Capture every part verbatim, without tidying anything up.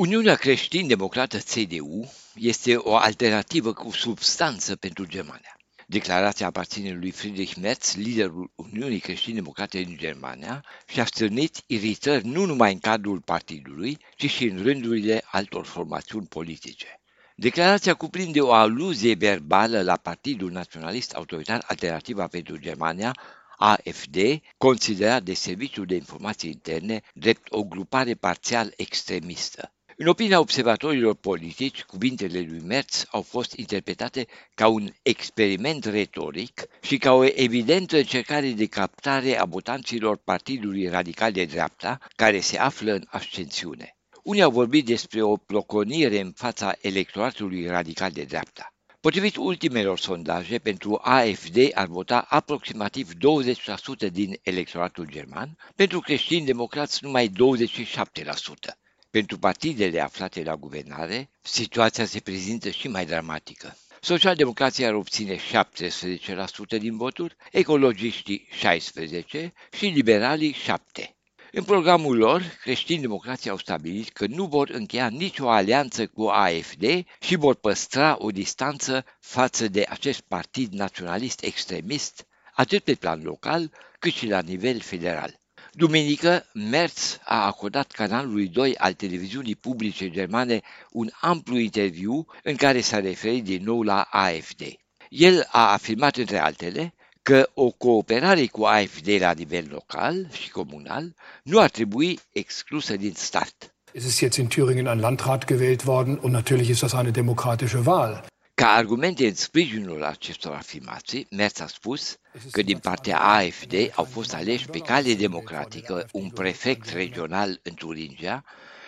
Uniunea Creștin-Democrată C D U este o alternativă cu substanță pentru Germania. Declarația aparține lui Friedrich Merz, liderul Uniunii Creștin-Democrate din Germania, și a stârnit iritări nu numai în cadrul partidului, ci și în rândurile altor formațiuni politice. Declarația cuprinde o aluzie verbală la Partidul Naționalist Autoritar Alternativa pentru Germania, A F D, considerat de Serviciul de Informații Interne drept o grupare parțial extremistă. În opinia observatorilor politici, cuvintele lui Merz au fost interpretate ca un experiment retoric și ca o evidentă încercare de captare a votanților Partidului Radical de Dreapta, care se află în ascensiune. Unii au vorbit despre o ploconire în fața electoratului radical de dreapta. Potrivit ultimelor sondaje, pentru A F D ar vota aproximativ douăzeci la sută din electoratul german, pentru creștini-democrați numai douăzeci și șapte la sută. Pentru partidele aflate la guvernare, situația se prezintă și mai dramatică. Socialdemocrația ar obține șaptesprezece la sută din voturi, ecologiștii șaisprezece la sută și liberalii șapte la sută. În programul lor, creștini-democrații au stabilit că nu vor încheia nicio alianță cu A F D și vor păstra o distanță față de acest partid naționalist extremist, atât pe plan local, cât și la nivel federal. Duminică, Merz a acordat canalului doi al televiziunii publice germane un amplu interviu în care s-a referit din nou la A F D. El a afirmat, între altele, că o cooperare cu A F D la nivel local și comunal nu ar trebui exclusă din start. Es ist jetzt in Thüringen ein Landrat gewählt worden und natürlich ist das eine demokratische Wahl. Ca argumente în sprijinul acestor afirmații, Merz a spus că din partea A F D au fost aleși pe cale democratică un prefect regional în Turingia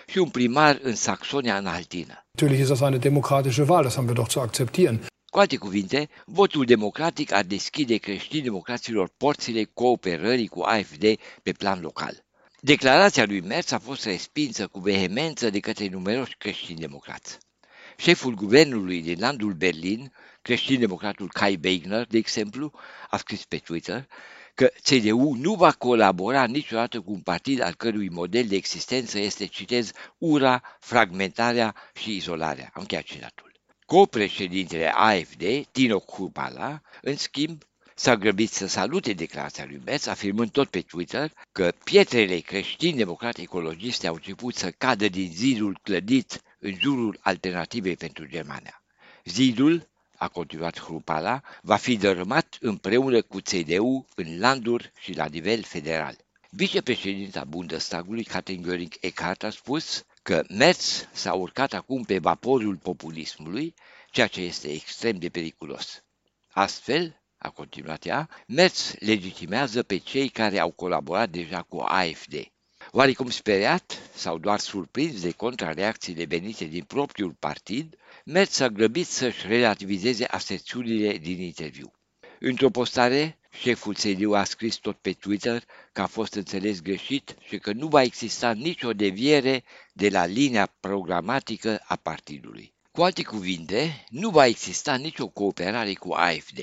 și un primar în Saxonia-Anhaltină. Natürlich ist das eine demokratische Wahl, das haben wir doch zu akzeptieren. Cu alte cuvinte, votul democratic ar deschide creștini-democraților porțile cooperării cu A F D pe plan local. Declarația lui Merz a fost respinsă cu vehemență de către numeroși creștini-democrați. Șeful guvernului din landul Berlin, creștin-democratul Kai Wegner, de exemplu, a scris pe Twitter că C D U nu va colabora niciodată cu un partid al cărui model de existență este, citez, ura, fragmentarea și izolarea. Am încheiat citatul. Co-președintele A F D, Tino Kubala, în schimb, s-a grăbit să salute declarația lui Merz, afirmând tot pe Twitter că pietrele creștini-democrate ecologiste au început să cadă din zidul clădit în jurul Alternativei pentru Germania. Zidul, a continuat Kubala, va fi dărâmat împreună cu C D U în landuri și la nivel federal. Vicepreședinta Bundestagului, Katrin Göring-Eckhardt, a spus că Merz s-a urcat acum pe vaporul populismului, ceea ce este extrem de periculos. Astfel, a continuat ea, Merz legitimează pe cei care au colaborat deja cu A F D. Oarecum speriat sau doar surprins de contrareacțiile venite din propriul partid, Merz s-a grăbit să-și relativizeze aserțiunile din interviu. Într-o postare, șeful C D U a scris tot pe Twitter că a fost înțeles greșit și că nu va exista nicio deviere de la linia programatică a partidului. Cu alte cuvinte, nu va exista nicio cooperare cu A F D.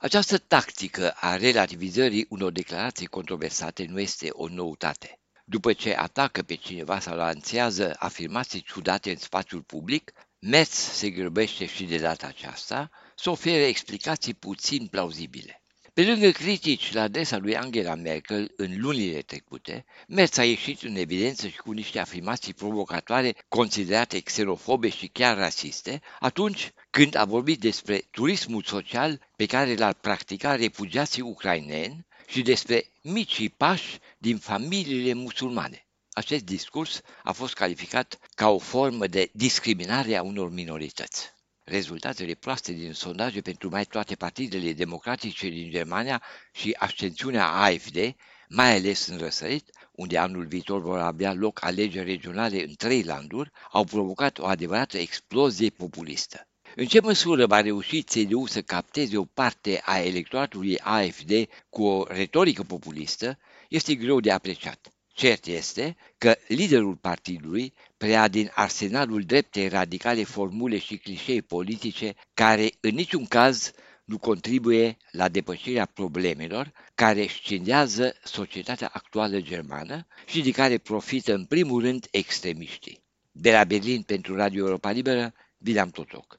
Această tactică a relativizării unor declarații controversate nu este o noutate. După ce atacă pe cineva sau lanțează afirmații ciudate în spațiul public, Merz se grăbește și de data aceasta să ofere explicații puțin plauzibile. Pe lângă critici la adresa lui Angela Merkel în lunile trecute, Merz a ieșit în evidență și cu niște afirmații provocatoare considerate xenofobe și chiar rasiste, atunci când a vorbit despre turismul social pe care l-ar practica refugiații ucraineni și despre micii pași din familiile musulmane. Acest discurs a fost calificat ca o formă de discriminare a unor minorități. Rezultatele proaste din sondaje pentru mai toate partidele democratice din Germania și ascensiunea A F D, mai ales în răsărit, unde anul viitor vor avea loc alegeri regionale în trei landuri, au provocat o adevărată explozie populistă. În ce măsură va reuși C D U să capteze o parte a electoratului A F D cu o retorică populistă, este greu de apreciat. Cert este că liderul partidului preia din arsenalul dreptei radicale formule și clișee politice care în niciun caz nu contribuie la depășirea problemelor care scindează societatea actuală germană și de care profită în primul rând extremiștii. De la Berlin pentru Radio Europa Liberă, William Totoc.